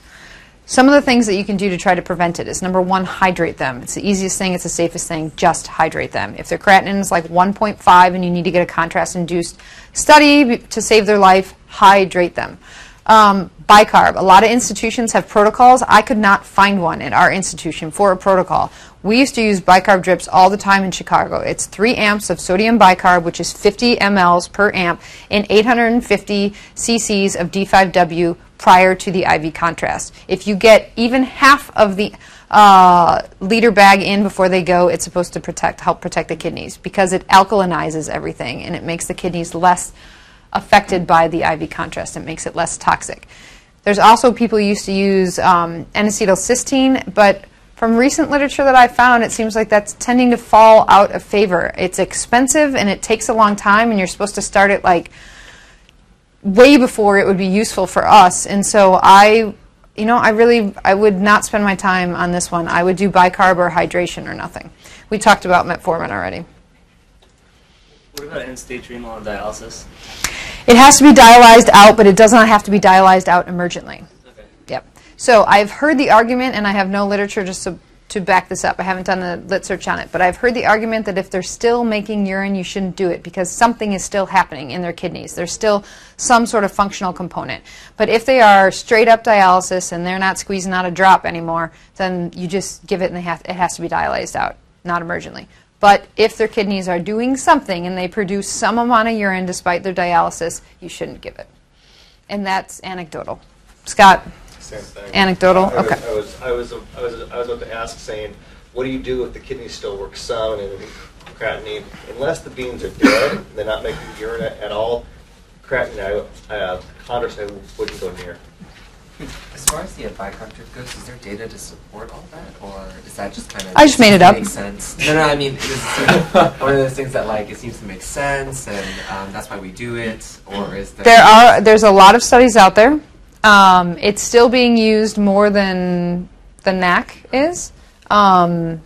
Some of the things that you can do to try to prevent it is, number one, hydrate them. It's the easiest thing. It's the safest thing. Just hydrate them. If their creatinine is like one point five and you need to get a contrast-induced study to save their life, hydrate them. Um, bicarb. A lot of institutions have protocols. I could not find one at our institution for a protocol. We used to use bicarb drips all the time in Chicago. It's three amps of sodium bicarb, which is fifty milliliters per amp, and eight hundred fifty cc's of D five W prior to the I V contrast. If you get even half of the uh, liter bag in before they go, it's supposed to protect, help protect the kidneys because it alkalinizes everything and it makes the kidneys less affected by the I V contrast. It makes it less toxic. There's also people used to use um, N-acetylcysteine, but from recent literature that I found, it seems like that's tending to fall out of favor. It's expensive and it takes a long time, and you're supposed to start it like way before it would be useful for us. And so I, you know, I really, I would not spend my time on this one. I would do bicarb or hydration or nothing. We talked about metformin already. What about end-stage renal and dialysis? It has to be dialyzed out, but it does not have to be dialyzed out emergently. Okay. Yep. So I've heard the argument, and I have no literature to su to back this up. I haven't done a lit search on it, but I've heard the argument that if they're still making urine, you shouldn't do it because something is still happening in their kidneys. There's still some sort of functional component. But if they are straight up dialysis and they're not squeezing out a drop anymore, then you just give it and they have, it has to be dialyzed out, not emergently. But if their kidneys are doing something and they produce some amount of urine despite their dialysis, you shouldn't give it. And that's anecdotal. Scott? Same thing. Anecdotal? I okay. Was, I, was, I, was, I, was, I was about to ask, saying, what do you do if the kidneys still work sound and creatinine? Unless the beans are dead and they're not making urine at all, creatinine, uh, Congress, I wouldn't go near. As far as the biconjugate goes, is there data to support all that, or is that just kind of? I just made it up. Makes sense. No, no. I mean, it's one of those things that, like, it seems to make sense, and um, that's why we do it. Or is there? There are. There's a lot of studies out there. Um, it's still being used more than the N A C is, um,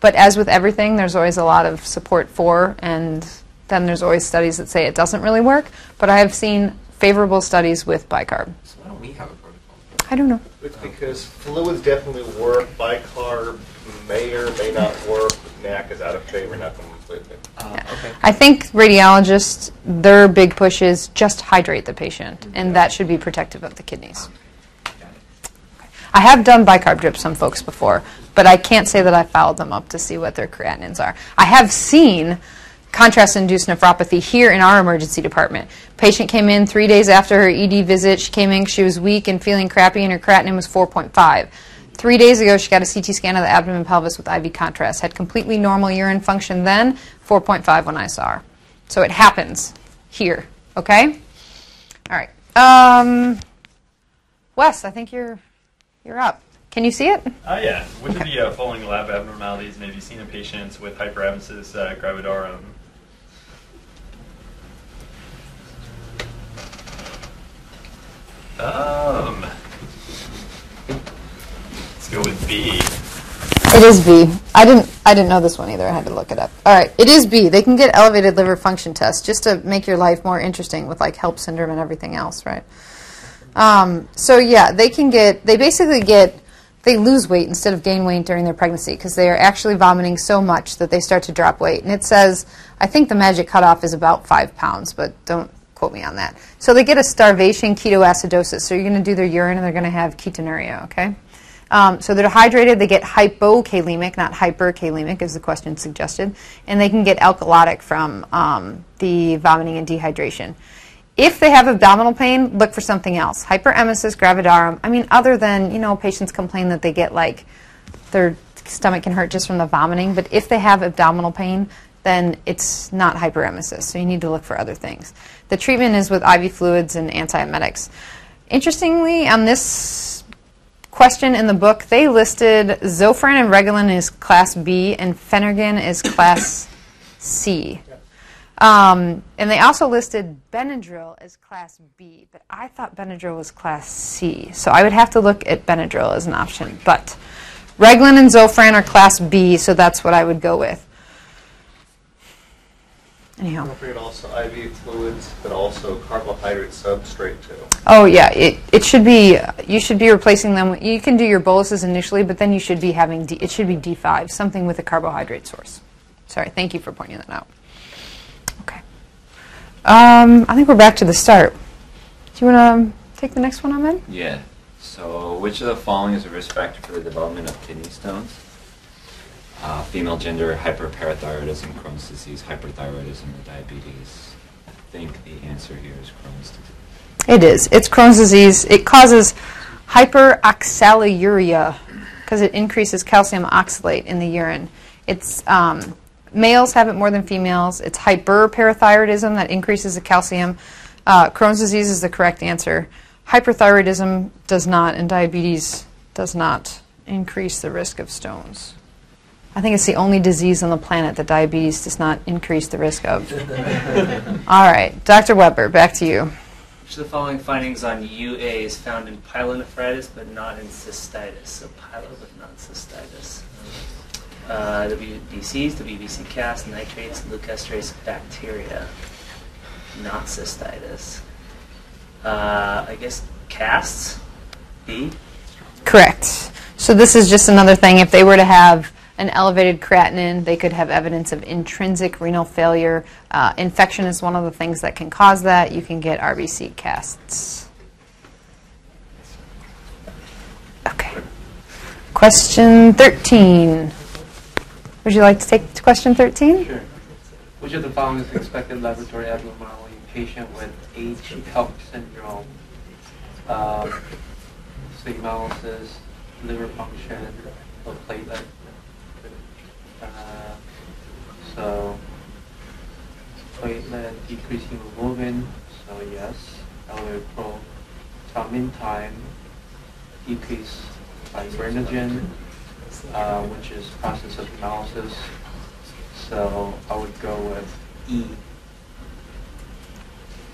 but as with everything, there's always a lot of support for, and then there's always studies that say it doesn't really work. But I have seen favorable studies with bicarb. We have a protocol. I don't know. It's because fluids definitely work. Bicarb may or may not work. N A C is out of favor, not completely. Uh, yeah. Okay. I think radiologists, their big push is just hydrate the patient, mm-hmm. and that should be protective of the kidneys. Okay. Got it. Okay. I have done bicarb drips on folks before, but I can't say that I followed them up to see what their creatinines are. I have seen contrast-induced nephropathy here in our emergency department. Patient came in three days after her E D visit. She came in, she was weak and feeling crappy, and her creatinine was four point five. Three days ago, she got a C T scan of the abdomen and pelvis with I V contrast. Had completely normal urine function then, four point five when I saw her. So it happens here, okay? All right. Um, Wes, I think you're, you're up. Can you see it? Uh, yeah. Which okay. of the uh, following lab abnormalities may be seen in patients with hyperemesis uh, gravidarum? Um, let's go with B. It is B. I didn't. I didn't know this one either. I had to look it up. All right. It is B. They can get elevated liver function tests just to make your life more interesting with like HELP syndrome and everything else, right? Um, so yeah, they can get. They basically get. They lose weight instead of gain weight during their pregnancy because they are actually vomiting so much that they start to drop weight. And it says, I think the magic cutoff is about five pounds, but don't quote me on that. So they get a starvation ketoacidosis. So you're going to do their urine and they're going to have ketonuria, okay? Um, so they're hydrated. They get hypokalemic, not hyperkalemic, as the question suggested. And they can get alkalotic from um, the vomiting and dehydration. If they have abdominal pain, look for something else. Hyperemesis gravidarum. I mean, other than, you know, patients complain that they get, like, their stomach can hurt just from the vomiting. But if they have abdominal pain, then it's not hyperemesis, so you need to look for other things. The treatment is with I V fluids and antiemetics. Interestingly, on this question in the book, they listed Zofran and Reglan as class B and Phenergan as class C. Um, and they also listed Benadryl as class B, but I thought Benadryl was class C, so I would have to look at Benadryl as an option. But Reglan and Zofran are class B, so that's what I would go with. Anyhow. Appropriate also I V fluids, but also carbohydrate substrate too. Oh yeah, it it should be. You should be replacing them. You can do your boluses initially, but then you should be having D, it should be D five, something with a carbohydrate source. Sorry, thank you for pointing that out. Okay. Um, I think we're back to the start. Do you want to take the next one, Ahmed? Yeah. So, which of the following is a risk factor for the development of kidney stones? Uh, female gender, hyperparathyroidism, Crohn's disease, hyperthyroidism, or diabetes. I think the answer here is Crohn's disease. It is. It's Crohn's disease. It causes hyperoxaluria because it increases calcium oxalate in the urine. It's um, males have it more than females. It's hyperparathyroidism that increases the calcium. Uh, Crohn's disease is the correct answer. Hyperthyroidism does not, and diabetes does not increase the risk of stones. I think it's the only disease on the planet that diabetes does not increase the risk of. All right, Doctor Weber, back to you. Which of the following findings on U A is found in pyelonephritis but not in cystitis? So pyelo but not cystitis. Uh, W B Cs, W B C Cas, nitrates, leukostrace, bacteria. Not cystitis. Uh, I guess casts? B? Correct. So this is just another thing. If they were to have an elevated creatinine, they could have evidence of intrinsic renal failure. Uh, infection is one of the things that can cause that. You can get R B C casts. Okay. Question thirteen. Would you like to take question thirteen? Sure. Which of the following is expected laboratory abnormality in patient with H-HELP syndrome? Um, Sigmolysis, liver function, or platelet. Uh, so, platelet decreasing removing, so yes. Elevated prothrombin time, decreased by fibrinogen, uh, which is process of hemolysis. So I would go with E.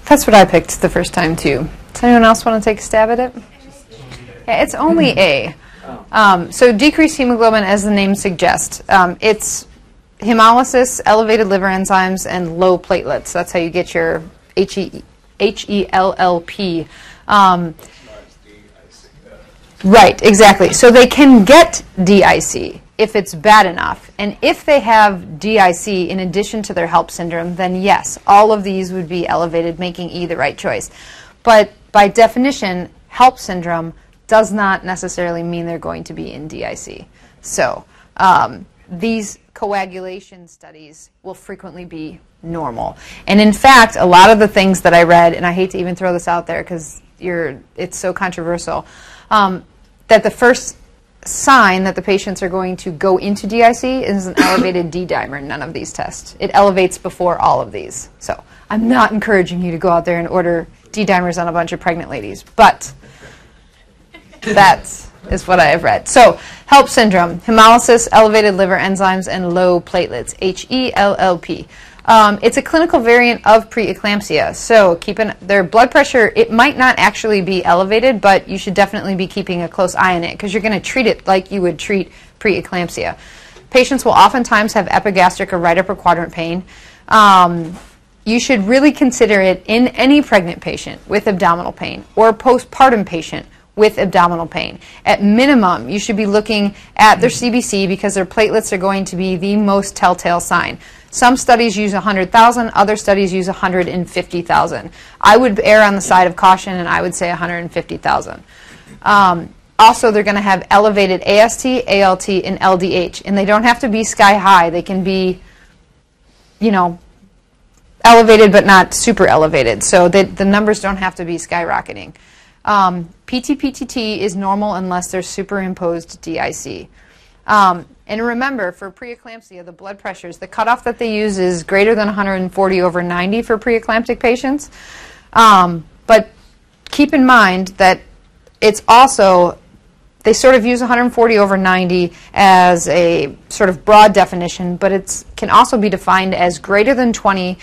That's what I picked the first time too. Does anyone else want to take a stab at it? Yeah, it's only A. Um, so decreased hemoglobin, as the name suggests, um, it's hemolysis, elevated liver enzymes, and low platelets. That's how you get your H E L L P. Um, right, exactly. So they can get D I C if it's bad enough. And if they have D I C in addition to their HELP syndrome, then yes, all of these would be elevated, making E the right choice. But by definition, HELP syndrome does not necessarily mean they're going to be in D I C. So um, these coagulation studies will frequently be normal. And in fact, a lot of the things that I read, and I hate to even throw this out there because you're, it's so controversial, um, that the first sign that the patients are going to go into D I C is an elevated D-dimer in none of these tests. It elevates before all of these. So I'm not encouraging you to go out there and order D-dimers on a bunch of pregnant ladies. But that is what I have read. So, HELP syndrome, hemolysis, elevated liver enzymes, and low platelets, H E L L P. Um, it's a clinical variant of preeclampsia, so keep an, their blood pressure, it might not actually be elevated, but you should definitely be keeping a close eye on it because you're going to treat it like you would treat preeclampsia. Patients will oftentimes have epigastric or right upper quadrant pain. Um, You should really consider it in any pregnant patient with abdominal pain or postpartum patient with abdominal pain. At minimum, you should be looking at their C B C because their platelets are going to be the most telltale sign. Some studies use one hundred thousand, other studies use one hundred fifty thousand. I would err on the side of caution and I would say one hundred fifty thousand. Um, also, they're going to have elevated A S T, A L T, and L D H. And they don't have to be sky high. They can be, you know, elevated but not super elevated, so they, the numbers don't have to be skyrocketing. Um, P T P T T is normal unless there's superimposed D I C. Um, and remember, for preeclampsia, the blood pressures, the cutoff that they use is greater than one hundred forty over ninety for preeclamptic patients. Um, but keep in mind that it's also, they sort of use one hundred forty over ninety as a sort of broad definition, but it can also be defined as greater than twenty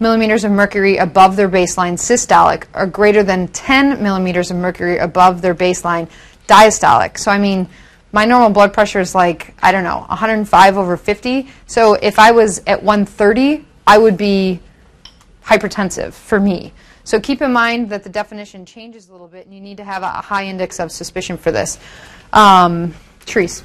millimeters of mercury above their baseline systolic or greater than ten millimeters of mercury above their baseline diastolic. So I mean, my normal blood pressure is like, I don't know, one hundred five over fifty. So if I was at one thirty, I would be hypertensive for me. So keep in mind that the definition changes a little bit and you need to have a high index of suspicion for this. Um, Terese.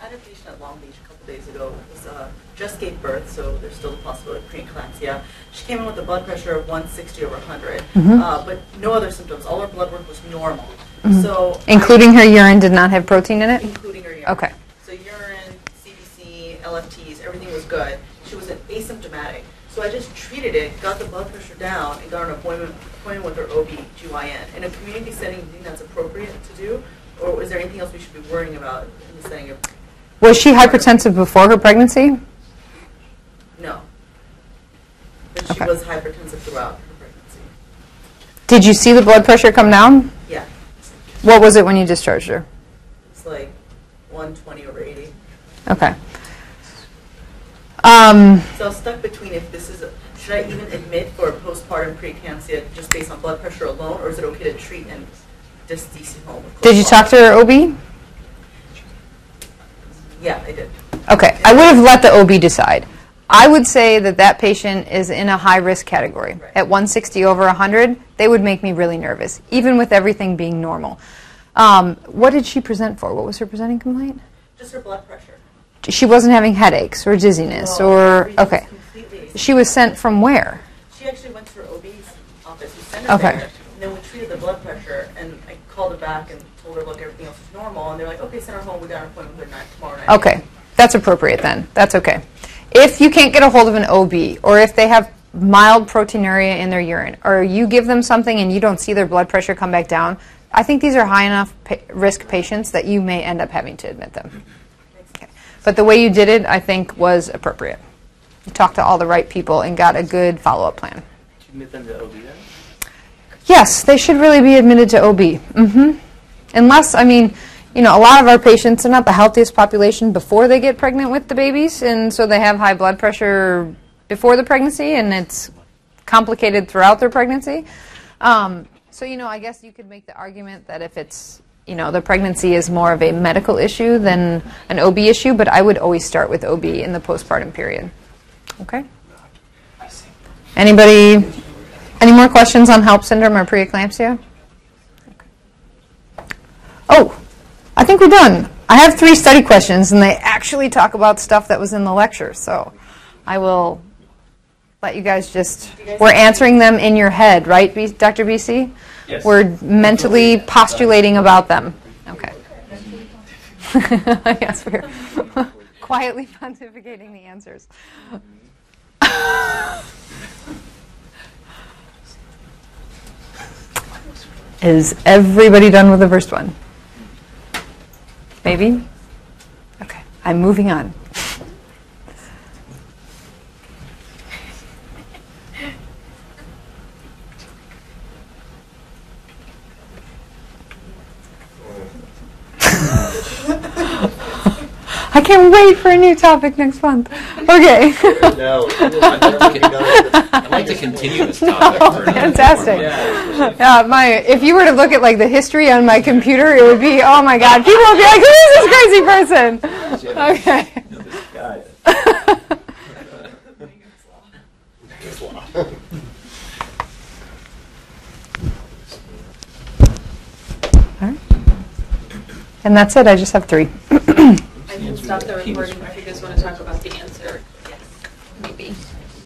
I had a patient at Long Beach a couple days ago who uh, just gave birth, so there's still a possibility of preeclampsia. She came in with a blood pressure of one sixty over one hundred, mm-hmm. uh, but no other symptoms. All her blood work was normal. Mm-hmm. So, including her urine did not have protein in it? Including her urine. Okay. So urine, C B C, L F Ts, everything was good. She was asymptomatic. So I just treated it, got the blood pressure down, and got an appointment, appointment with her O B G Y N. In a community setting, do you think that's appropriate to do? Or is there anything else we should be worrying about in the setting of... Was she hypertensive before her pregnancy? No. But she was hypertensive throughout her pregnancy. Did you see the blood pressure come down? Yeah. What was it when you discharged her? It's like one twenty over eighty. Okay. Um, so I was stuck between if this is, a, should I even admit for postpartum preeclampsia just based on blood pressure alone, or is it okay to treat and just D C home? Did you talk to her O B? Yeah, I did. Okay, I would have let the O B decide. I would say that that patient is in a high-risk category. Right. At one sixty over one hundred, they would make me really nervous, even with everything being normal. Um, what did she present for? What was her presenting complaint? Just her blood pressure. She wasn't having headaches or dizziness no, or, okay. She was sent from where? She actually went to her O B's office. We sent her okay. there, and then we treated the blood pressure, and I called her back and told her, look, everything else is normal, and they're like, okay, send her home. We got an appointment with her night, tomorrow night. Okay. That's appropriate then. That's okay. If you can't get a hold of an O B, or if they have mild proteinuria in their urine, or you give them something and you don't see their blood pressure come back down, I think these are high enough pa risk patients that you may end up having to admit them. Okay. But the way you did it, I think, was appropriate. You talked to all the right people and got a good follow-up plan. Did you admit them to O B then? Yes, they should really be admitted to O B. Mm-hmm. Unless, I mean, you know, a lot of our patients are not the healthiest population before they get pregnant with the babies, and so they have high blood pressure before the pregnancy, and it's complicated throughout their pregnancy. Um, So, you know, I guess you could make the argument that if it's, you know, the pregnancy is more of a medical issue than an O B issue, but I would always start with O B in the postpartum period. Okay? Anybody, any more questions on HELP syndrome or preeclampsia? Okay. Oh, I think we're done. I have three study questions, and they actually talk about stuff that was in the lecture, so I will... Let you guys just, we're answering them in your head, right, Doctor B C? Yes. We're mentally postulating about them. Okay. Yes, we're quietly pontificating the answers. Is everybody done with the first one? Maybe? Okay, I'm moving on. I can't wait for a new topic next month. Okay. No, I'd like to continue this topic. No, for fantastic. Yeah, uh, my, if you were to look at like the history on my computer, it would be, oh my God, people would be like, who is this crazy person? Okay. No, this guy. All right. And that's it. I just have three. I can stop the recording if you guys want to talk about the answer. Yes, maybe.